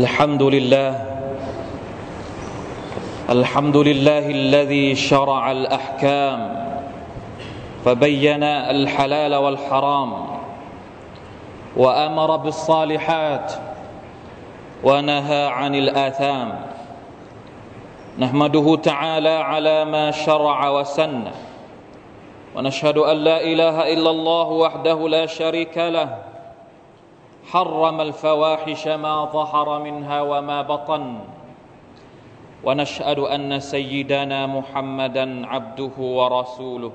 الحمد لله الحمد لله الذي شرع الأحكام فبين الحلال والحرام وأمر بالصالحات ونهى عن الآثام نحمده تعالى على ما شرع وسن ونشهد أن لا إله إلا الله وحده لا شريك له حرم الفواحش ما ظهر منها وما بطن ونشهد أن سيدنا محمدا عبده ورسوله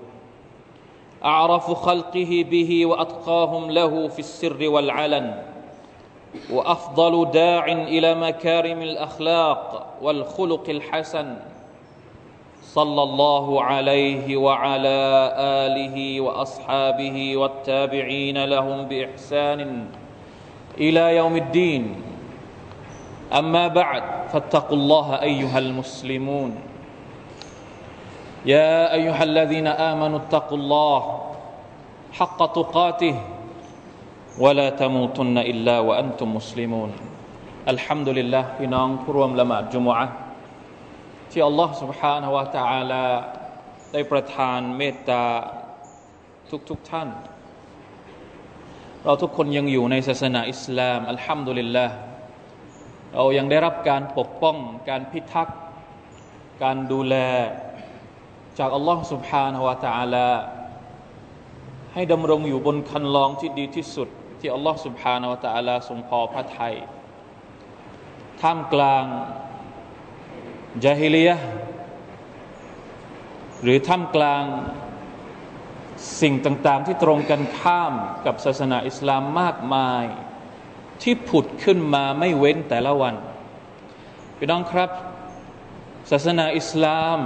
أعرف خلقه به وأتقاهم له في السر والعلن وأفضل داع إلى مكارم الأخلاق والخلق الحسن صلى الله عليه وعلى آله وأصحابه والتابعين لهم بإحسان إلى يوم الدين أما بعد فاتقوا الله أيها المسلمون يا أيها الذين آمنوا اتقوا الله حق تقاته ولا تموتن إلا وأنتم مسلمون الحمد لله พี่น้องผู้ร่วมละหมาดจุมอะห์ที่อัลลอฮฺ سبحانه และ تعالى ได้ประทานเมตตาทุกท่านเราทุกคนยังอยู่ในศาสนาอิสลามอัลฮัมดุลิลลาห์เรายังได้รับการปกป้องการพิทักษ์การดูแลจากอัลลอฮฺ سبحانه และ تعالى ให้ดำรงอยู่บนคันลองที่ดีที่สุดที่อัลลอฮฺ سبحانه และ تعالى ทรงพอพระทัยท่ามกลางญะฮิลิยะห์หรือท่ามกลางสิ่งต่างๆที่ตรงกันข้ามกับศาสนาอิสลามมากมายที่ผุดขึ้นมาไม่เว้นแต่ละวันพี่น้องครับศาสนาอิสลาม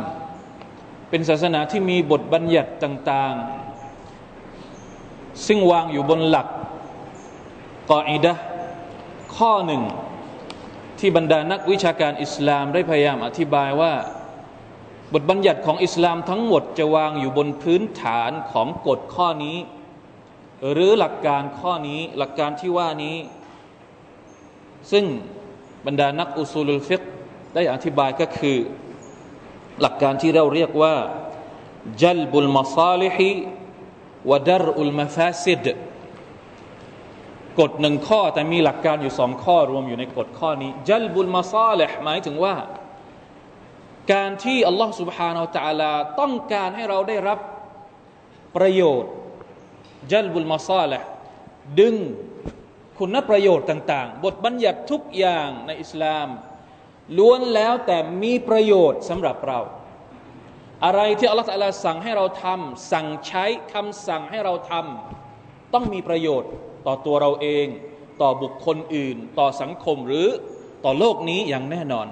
เป็นศาสนาที่มีบทบัญญัติต่างๆซึ่งวางอยู่บนหลักกออิดะห์ข้อหนึ่งที่บรรดานักวิชาการอิสลามได้พยายามอธิบายว่าบทบัญญัติของอิสลามทั้งหมดจะวางอยู่บนพื้นฐานของกฎข้อนี้หรือหลักการข้อนี้หลักการที่ว่านี้ซึ่งบรรดานักอุซูลุลฟิกห์ได้อธิบายก็คือหลักการที่เราเรียกว่าจัลบุลมะซาลิฮิวะดัรอุลมะฟาซิดกฎหนึ่งข้อแต่มีหลักการอยู่สองข้อรวมอยู่ในกฎข้อนี้จัลบุลมะซาลิฮ์หมายถึงว่าการที่อัลลอฮฺ سبحانه และ تعالى ต้องการให้เราได้รับประโยชน์จัลบุลมะซาลิฮ์ดึงคุณประโยชน์ต่างๆบทบัญญัติทุกอย่างในอิสลามล้วนแล้วแต่มีประโยชน์สำหรับเราอะไรที่อัลลอฮฺ تعالى สั่งให้เราทำสั่งใช้คำสั่งให้เราทำต้องมีประโยชน์ต่อตัวเราเองต่อบุคคลอื่นต่อสังคมหรือต่อโลกนี้อย่างแน่นอน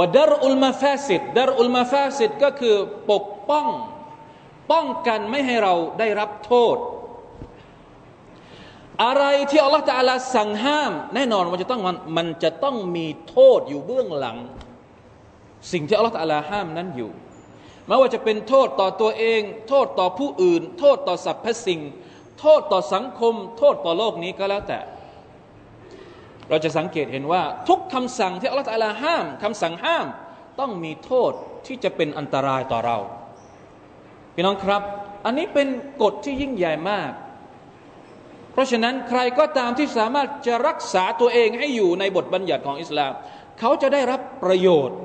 วะดัรอุลมะฟาซิดดัรอุลมะฟาซิดก็คือปกป้องกันไม่ให้เราได้รับโทษอะไรที่อัลลอฮฺตะอาลาสั่งห้ามแน่นอนมันจะต้องมีโทษอยู่เบื้องหลังสิ่งที่อัลลอฮฺตะอาลาห้ามนั้นอยู่ไม่ว่าจะเป็นโทษต่อตัวเองโทษต่อผู้อื่นโทษต่อสรรพสิ่งโทษต่อสังคมโทษต่อโลกนี้ก็แล้วแต่เราจะสังเกตเห็นว่าทุกคำสั่งที่อัลลอฮฺตะอาลาห้ามคำสั่งห้ามต้องมีโทษที่จะเป็นอันตรายต่อเราพี่น้องครับอันนี้เป็นกฎที่ยิ่งใหญ่มากเพราะฉะนั้นใครก็ตามที่สามารถจะรักษาตัวเองให้อยู่ในบทบัญญัติของอิสลามเขาจะได้รับประโยชน์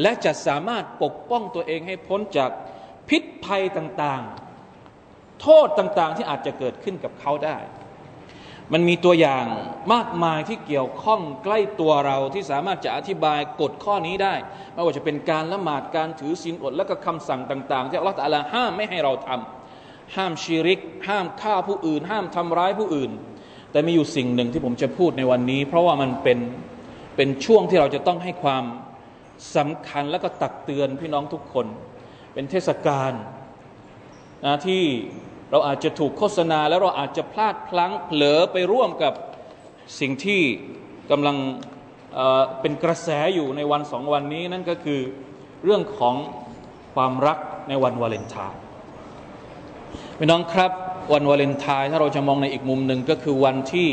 และจะสามารถปกป้องตัวเองให้พ้นจากพิษภัยต่างๆโทษต่างๆที่อาจจะเกิดขึ้นกับเขาได้มันมีตัวอย่างมากมายที่เกี่ยวข้องใกล้ตัวเราที่สามารถจะอธิบายกฎข้อนี้ได้ไม่ว่าจะเป็นการละหมาดการถือศีลอดและก็คำสั่งต่างๆที่อัลลอฮฺตะอาลาห้ามไม่ให้เราทำห้ามชิริกห้ามฆ่าผู้อื่นห้ามทำร้ายผู้อื่นแต่มีอยู่สิ่งหนึ่งที่ผมจะพูดในวันนี้เพราะว่ามันเป็นช่วงที่เราจะต้องให้ความสำคัญและก็ตักเตือนพี่น้องทุกคนเป็นเทศกาลนะที่เราอาจจะถูกโฆษณาแล้วเราอาจจะพลาดพลั้งเผลอไปร่วมกับสิ่งที่กำลังเป็นกระแสอยู่ในวันสองวันนี้นั่นก็คือเรื่องของความรักในวันวาเลนไทน์พี่น้องครับวันวาเลนไทน์ถ้าเราจะมองในอีกมุมหนึ่งก็คือวันที่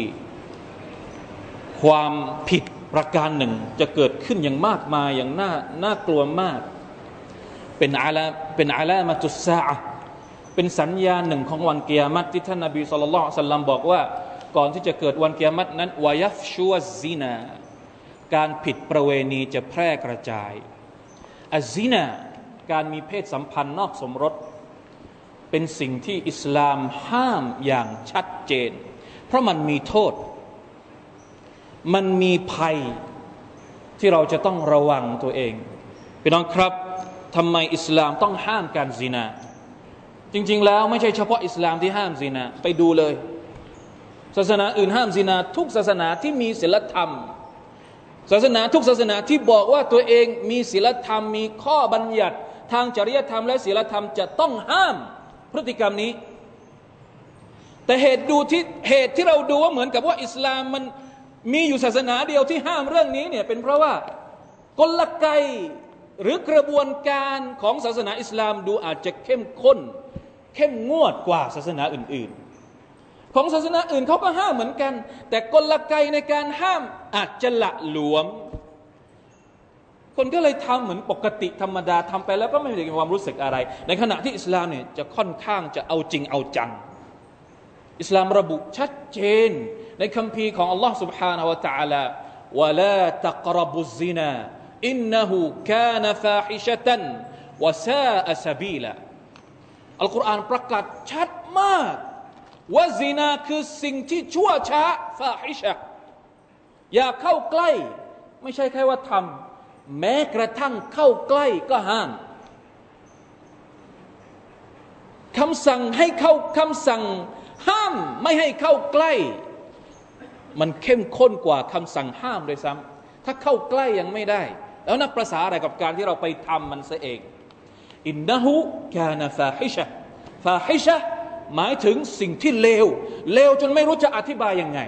ความผิดประการหนึ่งจะเกิดขึ้นอย่างมากมายอย่างน่ากลัวมากเป็นอาลามะตุสซาอะห์เป็นสัญญาณหนึ่งของวันกิยามะฮ์ที่ท่านนบีศ็อลลัลลอฮุอะลัยฮิวะซัลลัมบอกว่าก่อนที่จะเกิดวันกิยามะฮ์นั้นวะยัฟชัวซินาการผิดประเวณีจะแพร่กระจายอัซซินาการมีเพศสัมพันธ์นอกสมรสเป็นสิ่งที่อิสลามห้ามอย่างชัดเจนเพราะมันมีโทษมันมีภัยที่เราจะต้องระวังตัวเองพี่น้องครับทำไมอิสลามต้องห้ามการซินาจริงๆแล้วไม่ใช่เฉพาะอิสลามที่ห้ามซินาไปดูเลยศาสนาอื่นห้ามซินาทุกศาสนาที่มีศีลธรรมศาสนาทุกศาสนาที่บอกว่าตัวเองมีศีลธรรมมีข้อบัญญัติทางจริยธรรมและศีลธรรมจะต้องห้ามพฤติกรรมนี้แต่เหตุที่เราดูว่าเหมือนกับว่าอิสลามมันมีอยู่ศาสนาเดียวที่ห้ามเรื่องนี้เนี่ยเป็นเพราะว่ากลไกหรือกระบวนการของศาสนาอิสลามดูอาจจะเข้มข้นเข้มงวดกว่าศาสนาอื่นๆของศาสนาอื่นเขาก็ห้ามเหมือนกันแต่กลไกในการห้ามอาจจะละหลวมคนก็เลยทำเหมือนปกติธรรมดาทำไปแล้วก็ไม่ได้มีความรู้สึกอะไรในขณะที่อิสลามเนี่ยจะค่อนข้างจะเอาจริงเอาจังอิสลามระบุชัดเจนในคัมภีร์ของอัลลอฮ์ سبحانه และ تعالى วะลาตักรบุซซินาอินนะฮูกานะฟาฮิชะตันวะซาอะซะบีลาอัลกุรอานประกาศชัดมากว่าซินาคือสิ่งที่ชั่วช้าฟาฮิชะอย่าเข้าใกล้ไม่ใช่แค่ว่าทำแม้กระทั่งเข้าใกล้ก็ห้ามคำสั่งห้ามไม่ให้เข้าใกล้มันเข้มข้นกว่าคำสั่งห้ามโดยซ้ำถ้าเข้าใกล้ยังไม่ได้แล้วนับประสาอะไรกับการที่เราไปทำมันซะเองอินนะฮูกานะฟาฮิชะหมายถึงสิ่งที่เลวจนไม่รู้จะอธิบายยังไง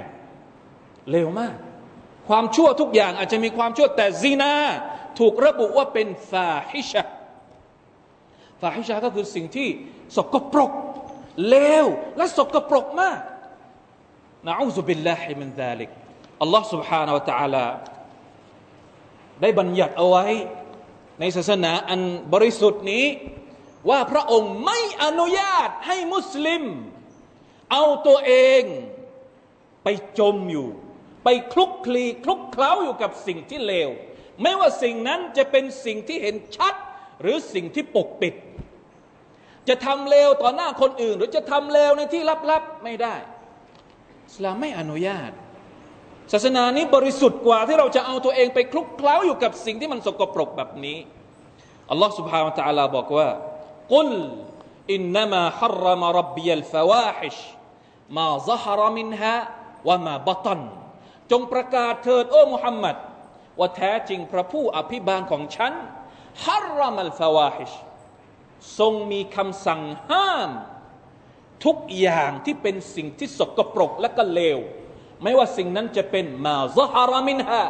เลวมากความชั่วทุกอย่างอาจจะมีความชั่วแต่ซินาถูกระบุว่าเป็นฟาฮิชะก็คือสิ่งที่สกปรกเลวและสกปรกมากนะอูซุบิลลาฮิมินซาลิกอัลลอฮ์ سبحانه และ تعالى ได้บัญญัติเอาไว้ในศาสนาอันบริสุทธิ์นี้ว่าพระองค์ไม่อนุญาตให้มุสลิมเอาตัวเองไปจมอยู่ไปคลุกคลีคลุกเคล้าอยู่กับสิ่งที่เลวไม่ว่าสิ่งนั้นจะเป็นสิ่งที่เห็นชัดหรือสิ่งที่ปกปิดจะทำเลวต่อหน้าคนอื่นหรือจะทำเลวในที่ลับๆไม่ได้อิสลามไม่อนุญาตศาสนานี้บริสุทธิ์กว่าที่เราจะเอาตัวเองไปคลุกเคล้าอยู่กับสิ่งที่มันสกปรกแบบนี้อัลลอฮฺ سبحانه และ تعالى บอกว่ากุลอินนัมะฮัรรมะร็อบบียัลฟะวาฮิชมาซะฮะรมินฮาวะมาบะตันจงประกาศเถิดโอ้มุฮัมมัดว่าแท้จริงพระผู้อภิบาลของฉันฮัรรมัลฟะวาฮิชทรงมีคำสั่งห้ามทุกอย่างที่เป็นสิ่งที่สกปรกและก็เลวไม่ว่าสิ่งนั้นจะเป็นมาซะฮะรมินฮา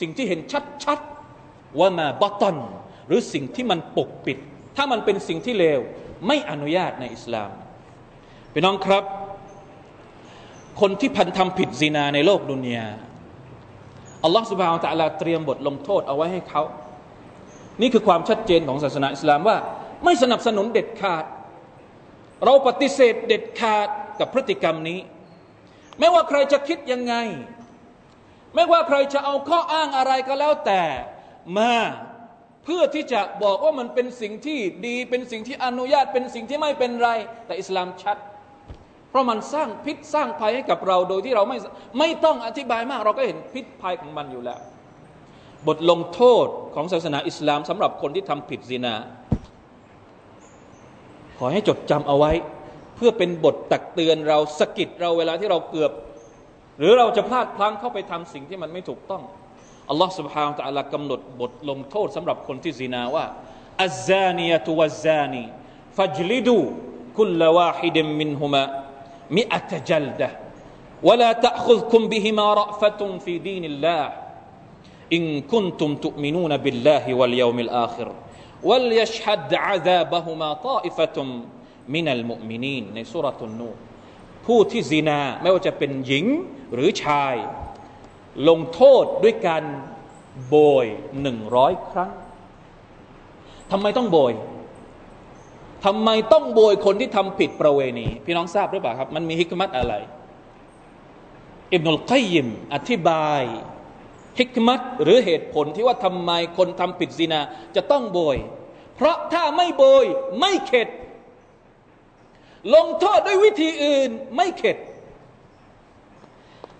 สิ่งที่เห็นชัดๆว่ามาบะตันหรือสิ่งที่มันปกปิดถ้ามันเป็นสิ่งที่เลวไม่อนุญาตในอิสลามพี่น้องครับคนที่ทำผิดซินาในโลกดุนยาอัลลอฮฺซุบฮานะฮูวะตะอาลาเตรียมบทลงโทษเอาไว้ให้เขานี่คือความชัดเจนของศาสนาอิสลามว่าไม่สนับสนุนเด็ดขาดเราปฏิเสธเด็ดขาดกับพฤติกรรมนี้ไม่ว่าใครจะคิดยังไงไม่ว่าใครจะเอาข้ออ้างอะไรก็แล้วแต่มาเพื่อที่จะบอกว่ามันเป็นสิ่งที่ดีเป็นสิ่งที่อนุญาตเป็นสิ่งที่ไม่เป็นไรแต่อิสลามชัดเพราะมันสร้างพิษสร้างภัยให้กับเราโดยที่เราไม่ต้องอธิบายมากเราก็เห็นพิษภัยของมันอยู่แล้วบทลงโทษของศาสนาอิสลามสำหรับคนที่ทำผิดซินาขอให้จดจำเอาไว้เพื่อเป็นบทตักเตือนเราสะกิดเราเวลาที่เราเกือบหรือเราจะพลาดพลั้งเข้าไปทำสิ่งที่มันไม่ถูกต้องอัลลอฮฺ سبحانه และ تعالى กำหนดบทลงโทษสำหรับคนที่ซินาว่าอัซซานียะตุวัซซานีฟัจลิดูคุลวาฮิดมินฮุมะมิอะตะจัลดะวะลาตะคุซกุมบิฮิมารอฟะตุนฟีดีนิลลาห์อินกุนตุมตุมินูนบิลลาฮิวัลยอมิลอาคิรوَلْيَشْهَدْ عَذَابَهُمَا طَائِفَةٌ مِنَ الْمُؤْمِنِينَ ในซูเราะห์นูห์ผู้ที่ซินาไม่ว่าจะเป็นหญิงหรือชาย ลงโทษด้วยการโบย100 ครั้งทำไมต้องโบยคนที่ทำผิดประเวณีพี่น้องทราบหรือเปล่าครับมันมีฮิกมัตอะไรอิบนุลกัยยิมอธิบายฮิกมัตหรือเหตุผลที่ว่าทำไมคนทำผิดซินาจะต้องโบยเพราะถ้าไม่โบยไม่เข็ดลงโทษด้วยวิธีอื่นไม่เข็ด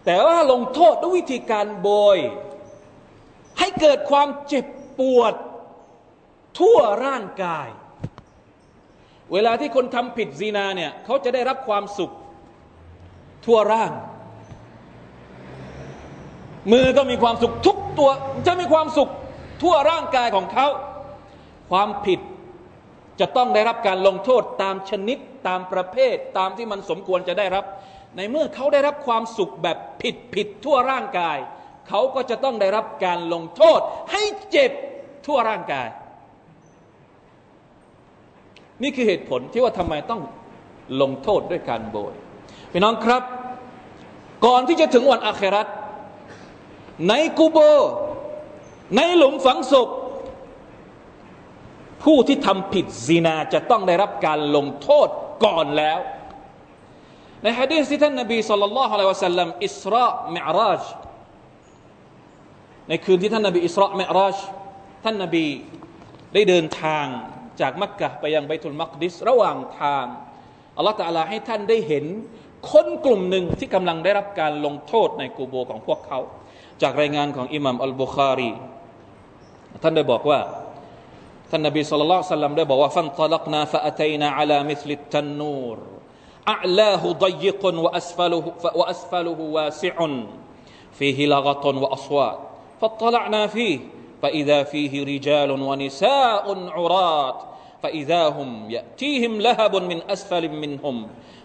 แต่ว่าลงโทษด้วยวิธีการโบยให้เกิดความเจ็บปวดทั่วร่างกายเวลาที่คนทำผิดซินาเนี่ยเขาจะได้รับความสุขทั่วร่างมือก็มีความสุขทุกตัวจะมีความสุขทั่วร่างกายของเขาความผิดจะต้องได้รับการลงโทษตามชนิดตามประเภทตามที่มันสมควรจะได้รับในเมื่อเขาได้รับความสุขแบบผิดทั่วร่างกายเขาก็จะต้องได้รับการลงโทษให้เจ็บทั่วร่างกายนี่คือเหตุผลที่ว่าทำไมต้องลงโทษด้วยการโบยพี่น้องครับก่อนที่จะถึงวันอาคิเราะห์ในกุโบร์ในหลุมฝังศพผู้ที่ทำผิดซินาจะต้องได้รับการลงโทษก่อนแล้วในหะดีษที่ท่านนบีศ็อลลัลลอฮุอะลัยฮิวะซัลลัมอิสรอมิอ์ราจในคืนที่ท่านนบีอิสรอมิอ์ราจท่านนบีได้เดินทางจากมักกะฮ์ไปยังบัยตุลมักดิสระหว่างทางอัลเลาะห์ตะอาลาให้ท่านได้เห็นคนกลุ่มหนึ่งที่กำลังได้รับการลงโทษในกุโบร์ของพวกเขาจากรายงานของอิหม่ามอัลบุคารีท่านได้บอกว่าท่านนบีศ็อลลัลลอฮุอะลัยฮิวะซัลลัมได้บอกว่าฟันตะลักนาฟะอะตัยนาอะลามิธลิตตันนูรأعلاه ضيق وأسفله واسع فيه لغط وأصوات فاطلعنا فيه فإذا فيه رجال ونساء عراة فإذا هم يأتيهم لهب من أسفل منهم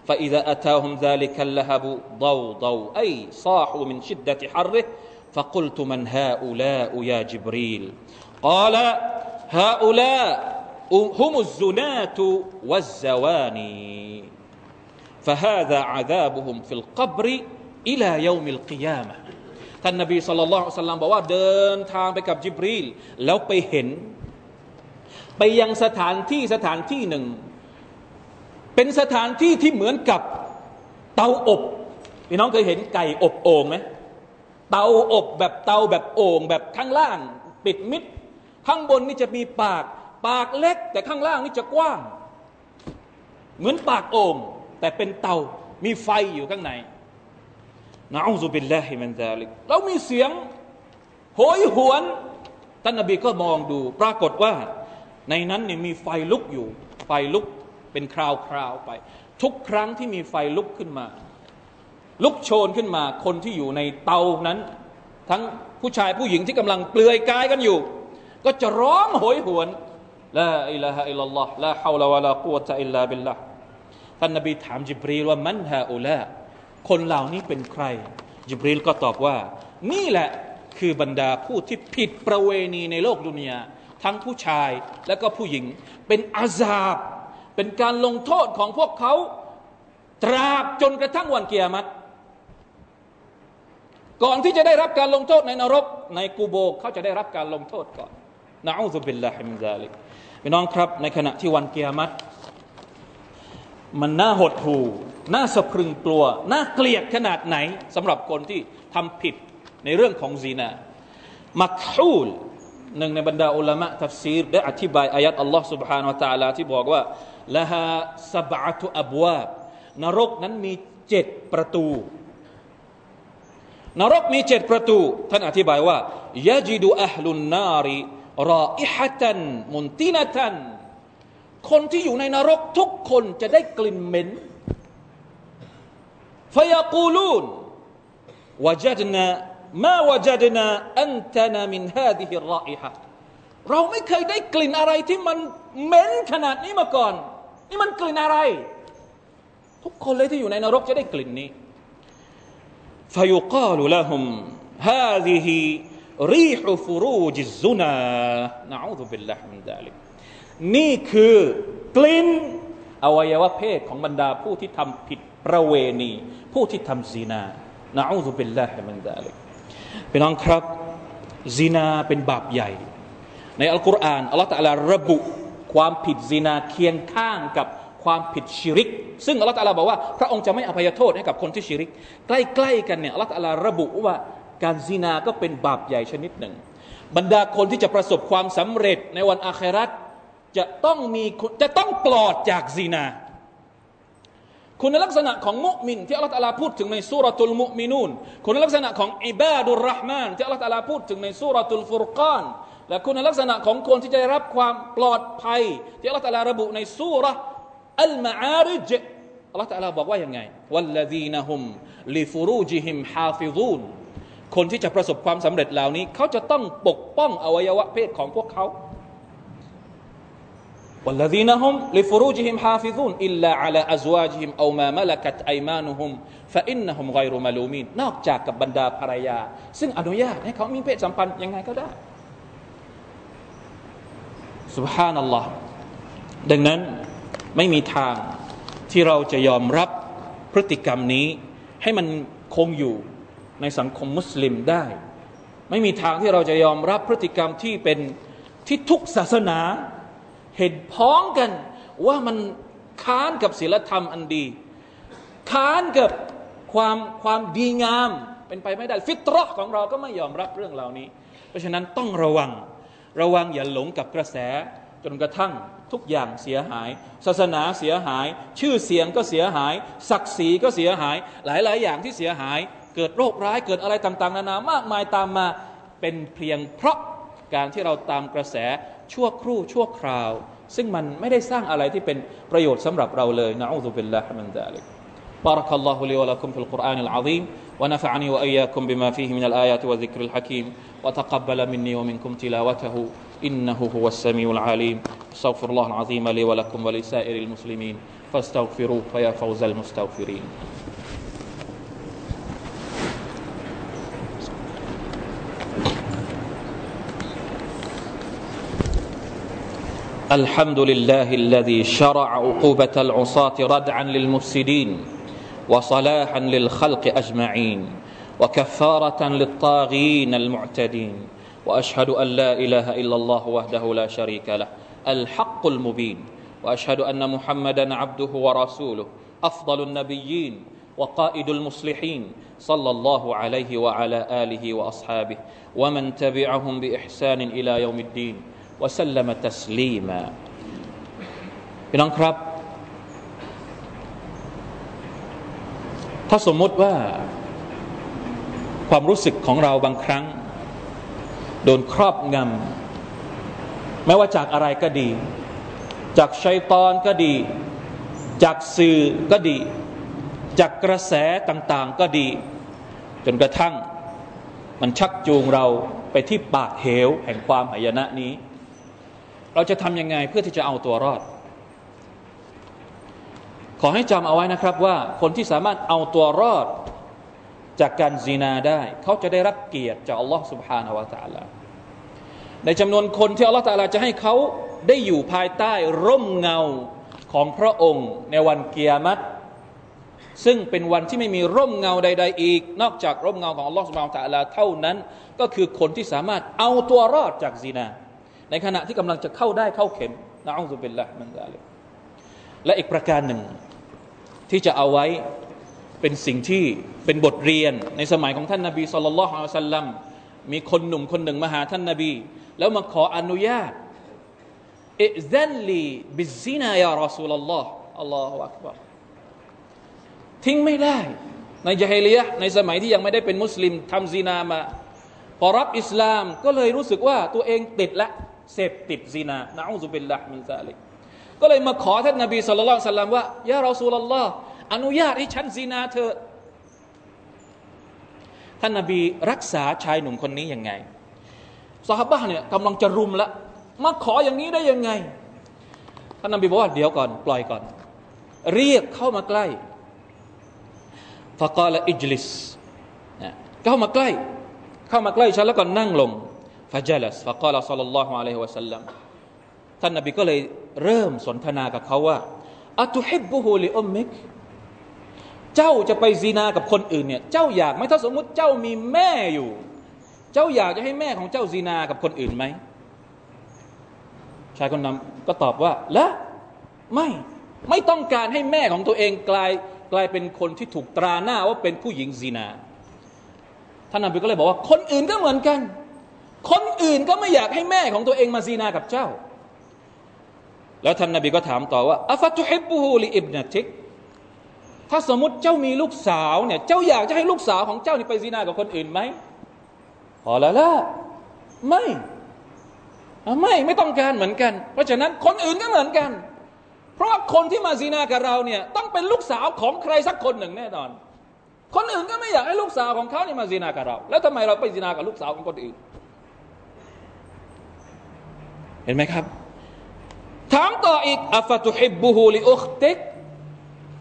فإذا أتاهم ذلك اللهب ضوضوا أي صاحوا من شدة حره فقلت من هؤلاء يا جبريل قال هؤلاء هم الزناة والزواني فهذا عذابهم في القبر إلى يوم القيامةท่านนบีศ็อลลัลลอฮุอะลัยฮิวะซัลลัมบอกว่าเดินทางไปกับจิบรีลแล้วไปเห็นไปยังสถานที่หนึ่งเป็นสถานที่ที่เหมือนกับเตาอบพี่น้องเคยเห็นไก่อบโอ่งไหมเตาอบแบบเตาแบบโอ่งแบบข้างล่างปิดมิดข้างบนนี่จะมีปากเล็กแต่ข้างล่างนี่จะกว้างเหมือนปากโอ่งแต่เป็นเตามีไฟอยู่ข้างในนะอูซุบิลลาฮิมินซาลิกแล้วมีเสียงโหยหวนท่านนบีก็มองดูปรากฏว่าในนั้นเนี่ยมีไฟลุกอยู่ไฟลุกเป็นคราวไปทุกครั้งที่มีไฟลุกขึ้นมาลุกโชนขึ้นมาคนที่อยู่ในเตานั้นทั้งผู้ชายผู้หญิงที่กำลังเปลือยกายกันอยู่ก็จะร้องโหยหวนลาอิลาฮะอิลลัลลอฮลาฮาวลาวะลากุวะตะอิลลาบิลลาห์ท่านนบีถามจิบรีลว่ามันฮาอูลาคนเหล่านี้เป็นใครจิบรีลก็ตอบว่านี่แหละคือบรรดาผู้ที่ผิดประเวณีในโลกดุนยาทั้งผู้ชายและก็ผู้หญิงเป็นอาซาบเป็นการลงโทษของพวกเขาตราบจนกระทั่งวันกิยามะฮ์ก่อนที่จะได้รับการลงโทษในนรกในกุโบร์เขาจะได้รับการลงโทษก่อนนะอูซุบิลลาฮิมินซาลิกพี่น้องครับในขณะที่วันกิยามะฮ์มันน่าหดหู่น่าสะพรึงกลัวน่าเกลียดขนาดไหนสำหรับคนที่ทำผิดในเรื่องของซินามักฮูลหนึ่งในบรรดาอุลามะตัฟซีรได้อธิบายอายัดอัลลอฮ์ سبحانه และ تعالى ที่บอกว่าละฮาซะบะตุอับวาบนรกนั้นมี7 ประตูนรกมี7 ประตูท่านอธิบายว่ายะจิดุอะห์ลุนนาริราอิฮะตันมุนตินะตันคนที่อยู่ในนรกทุกคนจะได้กลิ่นเหม็นฟะยะกูลูนวะจัดนามาว่าจะได้นะอันตานามินฮาดิฮิรรออิฮะเราไม่เคยได้กลิ่นอะไรที่มันเหม็นขนาดนี้มาก่อนนี่มันกลิ่นอะไรทุกคนเลยที่อยู่ในนรกจะได้กลิ่นนี้ฟะยุกาลุละฮุมฮาดิฮิรีฮุฟุรูจิซซุนานะอูซุบิลลาฮิมินซาลิกนี่คือกลิ่นอวัยวะเพศของบรรดาผู้ที่ทำผิดประเวณีผู้ที่ทำซินานะอูซุบิลลาฮิมินซาลิก พี่น้องครับซินาเป็นบาปใหญ่ในอัลกุรอานอัลลอฮฺตะอาลาระบุความผิดซินาเคียงข้างกับความผิดชิริกซึ่งอัลลอฮฺตะอาลาบอกว่าพระองค์จะไม่อภัยโทษให้กับคนที่ชิริกใกล้ๆกันเนี่ยอัลลอฮฺตะอาลาระบุว่าการซินาก็เป็นบาปใหญ่ชนิดหนึ่งบรรดาคนที่จะประสบความสำเร็จในวันอาคิเราะห์จะต้องปลอดจากซินาคุณลักษณะของมุมินที่อัลลอฮฺตะอาลาพูดถึงในซูเราะตุลมุมินูนคุณลักษณะของอิบาดุรเราะห์มานที่อัลลอฮฺตะอาลาพูดถึงในซูเราะตุลฟุรกานและคุณลักษณะของคนที่จะได้รับความปลอดภัยที่อัลลอฮฺตะอาลาระบุในซูเราะห์อัลมะอาริจอัลลอฮฺตะอาลาบอกว่ายังไงวัลละซีนะฮุมลิฟุรูจิฮิมฮาฟิซูนคนที่จะประสบความสำเร็จเหล่านี้เขาจะต้องปกป้องอวัยวะเพศของพวกเขาوالذين هم لفروجهم حافظون إلا على أزواجهم أو ما ملكت أيمانهم فإنهم غير ملومين นอกจากกับบรรดาภรรยาซึ่งอนุญาตให้เขามีเพศสัมพันธ์ยังไงก็ได้ซุบฮานัลลอฮ์ดังนั้นไม่มีทางที่เราจะยอมรับพฤติกรรมนี้ให้มันคงอยู่ในสังคมมุสลิมได้ไม่มีทางที่เราจะยอมรับพฤติกรรมที่เป็นที่ทุกศาสนาเห็นพ้องกันว่ามันค้านกับศีลธรรมอันดีค้านกับความดีงามเป็นไปไม่ได้ฟิตเราะห์ของเราก็ไม่ยอมรับเรื่องเหล่านี้เพราะฉะนั้นต้องระวังอย่าหลงกับกระแสจนกระทั่งทุกอย่างเสียหายศาสนาเสียหายชื่อเสียงก็เสียหายศักดิ์ศรีก็เสียหายหลายๆอย่างที่เสียหายเกิดโรคร้ายเกิดอะไรต่างๆนานามากมายตามมาเป็นเพียงเพราะการที่เราตามกระแสชั่วครู่ชั่วคราวซึ่งมันไม่ได้สร้างอะไรที่เป็นประโยชน์สำหรับเราเลยนะอูซุบิลลาฮิมินซาลิกบารักัลลอฮุลีวะลักุมฟิลกุรอานิลอะซีมวะนะฟะอะนีวะอียาคุมบิมาฟีฮิมินัลอายาติวะซิกริลฮะกีมวะตะกับบะละมินนีวะมินกุมติลาวะตะฮูอินนะฮูฮุวัสซะมีอุลอาลีมอัสตัฆฟิรุลลอฮุลอะซีมลีวะลักุมวะลิซาอิริลมุสลิมีนฟัสตัฆฟิรูฟะยาฟาวซัลมุสตัฆฟิรีนالحمد لله الذي شرع عقوبة العصاة ردعا للمفسدين وصلاحا للخلق أجمعين وكفارة للطاغين المعتدين وأشهد أن لا إله إلا الله وحده لا شريك له الحق المبين وأشهد أن محمدا عبده ورسوله أفضل النبيين وقائد المصلحين صلى الله عليه وعلى آله وأصحابه ومن تبعهم بإحسان إلى يوم الدينวะซัลลัมะตัสลีมาพี่น้องครับถ้าสมมุติว่าความรู้สึกของเราบางครั้งโดนครอบงำไม่ว่าจากอะไรก็ดีจากชัยฏอนก็ดีจากสื่อก็ดีจากกระแสต่างๆก็ดีจนกระทั่งมันชักจูงเราไปที่ปากเหวแห่งความหายนะนี้เราจะทำยังไงเพื่อที่จะเอาตัวรอดขอให้จำเอาไว้นะครับว่าคนที่สามารถเอาตัวรอดจากการซินาได้เขาจะได้รับเกียรติจากอัลลอฮฺ سبحانه และ تعالى ในจำนวนคนที่อัลลอฮฺ تعالى จะให้เขาได้อยู่ภายใต้ร่มเงาของพระองค์ในวันกิยามะฮ์ซึ่งเป็นวันที่ไม่มีร่มเงาใดๆอีกนอกจากร่มเงาของอัลลอฮฺ سبحانه และ تعالى เท่านั้นก็คือคนที่สามารถเอาตัวรอดจากซินาในขณะที่กำลังจะเข้าได้เข้าเข็มนะอูซุบิลลาฮิมินซาลิกและอีกประการหนึ่งที่จะเอาไว้เป็นสิ่งที่เป็นบทเรียนในสมัยของท่านนบีศ็อลลัลลอฮุอะลัยฮิวะซัลลัมมีคนหนุ่มคนหนึ่งมาหาท่านนบีแล้วมาขออนุญาตอิซันลีบิซซินายารอซูลุลลอฮ์อัลลอฮุอักบัรทิ้งไม่ได้ในญะฮิลิยะห์ในสมัยที่ยังไม่ได้เป็นมุสลิมทำซินามาพอรับอิสลามก็เลยรู้สึกว่าตัวเองติดละเสพติดซินานะอูซุบิลลาฮิมินซาลิกก็เลยมาขอท่านนบีศ็อลลัลลอฮุอะลัยฮิวะซัลลัมว่ายารอซูลุลลอฮ์อนุญาตให้ฉันซินาเถอะท่านนบีรักษาชายหนุ่มคนนี้ยังไงซอฮาบะห์เนี่ยกำลังจะรุมละมาขออย่างนี้ได้ยังไงท่านนบีบอกว่าเดี๋ยวก่อนปล่อยก่อนเรียกเข้ามาใกล้ฟะกอละอิจลิสเข้ามาใกล้ฉันแล้วก็นั่งลงفجلس فقال صلى الله عليه وسلم ท่านนบีก็เลยเริ่มสนทนากับเขาว่าอะตุฮิบบุฮูลิอุมมิกเจ้าจะไปซินากับคนอื่นเนี่ยเจ้าอยากไหมถ้าสมมุติเจ้ามีแม่อยู่ เจ้าอยากจะให้แม่ของเจ้าซีนากับคนอื่นไหมชายคนนั้นก็ตอบว่าละไม่ต้องการให้แม่ของตัวเองกลายเป็นคนที่ถูกตราหน้าว่าเป็นผู้หญิงซีนาท่านนบีก็เลยบอกว่าคนอื่นก็เหมือนกันคนอื่นก็ไม่อยากให้แม่ของตัวเองมาซีนากับเจ้าแล้วท่านนบีก็ถามต่อว่าอัฟะตุฮิบบุฮูลิอิบนะติกถ้าสมมติเจ้ามีลูกสาวเนี่ยเจ้าอยากจะให้ลูกสาวของเจ้านี่ไปซีนากับคนอื่นไหมพอแล้วล่ะไม่ต้องการเหมือนกันเพราะฉะนั้นคนอื่นก็เหมือนกันเพราะว่าคนที่มาซีนากับเราเนี่ยต้องเป็นลูกสาวของใครสักคนหนึ่งแน่นอนคนอื่นก็ไม่อยากให้ลูกสาวของเขานี่มาซีนากับเราแล้วทำไมเราไปซีนากับลูกสาวของคนอื่นเห็นไหมครับถามต่ออีกอัฟะตุฮิบบุฮูลิอุคติก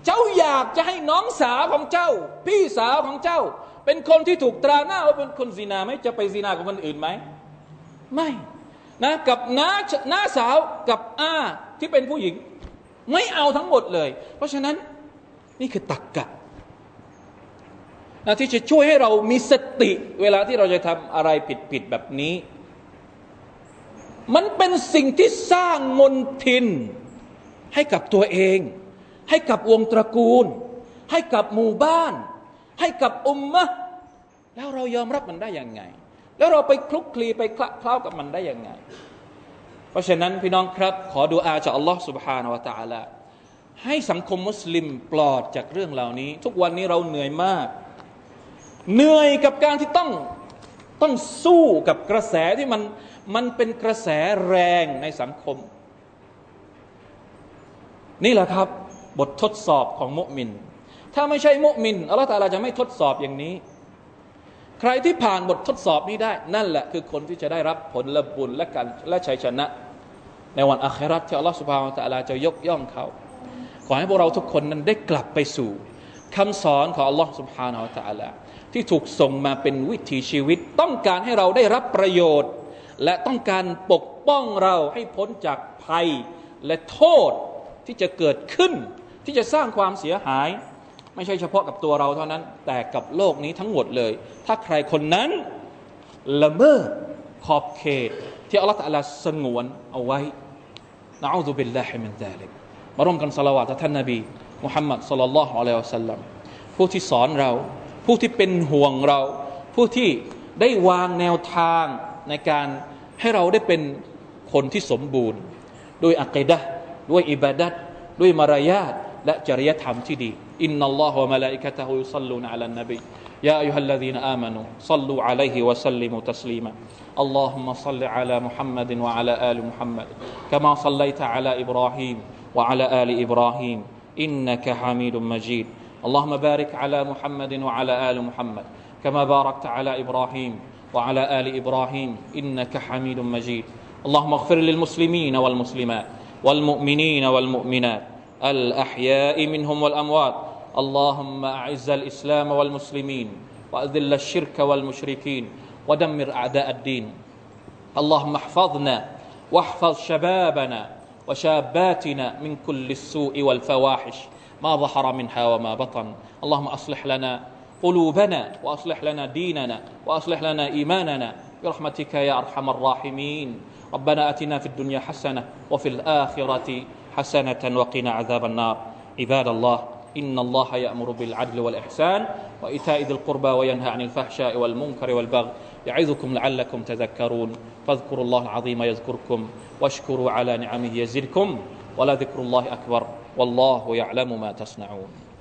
เจ้าอยากจะให้น้องสาวของเจ้าพี่สาวของเจ้าเป็นคนที่ถูกตราหน้าว่าเป็นคนซินาไหมจะไปซินากับคนอื่นไหมไม่นะกับน้าสาวกับอาที่เป็นผู้หญิงไม่เอาทั้งหมดเลยเพราะฉะนั้นนี่คือตรรกะนะที่จะช่วยให้เรามีสติเวลาที่เราจะทำอะไรผิดๆแบบนี้มันเป็นสิ่งที่สร้างมลทินให้กับตัวเองให้กับวงตระกูลให้กับหมู่บ้านให้กับอุมมะแล้วเรายอมรับมันได้ยังไงแล้วเราไปคลุกคลีไปคละเคล้ากับมันได้ยังไงเพราะฉะนั้นพี่น้องครับขอดุอาจากอัลลอฮฺ سبحانه และ تعالى ให้สังคมมุสลิมปลอดจากเรื่องเหล่านี้ทุกวันนี้เราเหนื่อยมากเหนื่อยกับการที่ต้องสู้กับกระแสที่มันเป็นกระแสแรงในสังคมนี่แหละครับบททดสอบของมุมินถ้าไม่ใช่มุมินอัลลอฮฺตะอาลาจะไม่ทดสอบอย่างนี้ใครที่ผ่านบททดสอบนี้ได้นั่นแหละคือคนที่จะได้รับผลบุญและชัยชนะในวันอาคิเราะฮ์ที่อัลลอฮฺซุบฮานะฮูวะตะอาลาจะยกย่องเขาขอให้พวกเราทุกคนนั้นได้กลับไปสู่คำสอนของอัลลอฮฺซุบฮานะฮูวะตะอาลาที่ถูกส่งมาเป็นวิถีชีวิตต้องการให้เราได้รับประโยชน์และต้องการปกป้องเราให้พ้นจากภัยและโทษที่จะเกิดขึ้นที่จะสร้างความเสียหายไม่ใช่เฉพาะกับตัวเราเท่านั้นแต่กับโลกนี้ทั้งหมดเลยถ้าใครคนนั้นละเมิดขอบเขตที่อัลลอฮฺตะอาลาสงวนเอาไว้นะอูซุบิลลาฮิมินซาลิกมาร่วมกันศอลาวาตต่อท่านนบีมุฮัมมัดศ็อลลัลลอฮุอะลัยฮิวะซัลลัมผู้ที่สอนเราผู้ที่เป็นห่วงเราผู้ที่ได้วางแนวทางในการให้เราได้เป็นคนที่สมบูรณ์ด้วยอะกีดะห์ด้วยอิบาดัตด้วยมารยาทและจริยธรรมที่ดีอินนัลลอฮุวะมะลาอิกะตุฮุยุศ็อลลูนอะลันนบียาอัยยูฮัลลซีนาอามะนูศ็อลลูอะลัยฮิวะซัลลิมูตัสลีมาอัลลอฮุมมะศ็อลลิอะลามุฮัมมัดวะอะลาอาลิมุฮัมมัดกะมาศ็อลลัยตะอะลาอิบรอฮีมวะอะลาอาลิอิบรอฮีมอินนะกะฮะมีดุมมะญีดอัลลอฮุมะบาริกอะลามุฮัมมัดวะอะลาอาลิมุฮัมมัดกะมาบารักตะอะลาอิบรอฮีมวะอะลาอาลิอิบรอฮีมอินนะกะฮะมีดุมมะญีดอัลลอฮุมะฆฟิรลิลมุสลิมีนวัลมุสลิมาตوالمؤمنين والمؤمنات الأحياء منهم والأموات اللهم أعز الإسلام والمسلمين وأذل الشرك والمشركين ودمر أعداء الدين اللهم احفظنا واحفظ شبابنا وشاباتنا من كل السوء والفواحش ما ظهر منها وما بطن اللهم أصلح لنا قلوبنا وأصلح لنا ديننا وأصلح لنا إيماننا برحمتك يا أرحم الراحمين ربنا آتنا في الدنيا حسنة وفي الآخرة حسنة وقنا عذاب النار عباد الله إن الله يأمر بالعدل والإحسان وإيتاء ذي القربى وينهى عن الفحشاء والمنكر والبغي يعظكم لعلكم تذكرون فاذكروا الله العظيم يذكركم واشكروا على نعمه يزدكم ولذكر الله أكبر والله يعلم ما تصنعون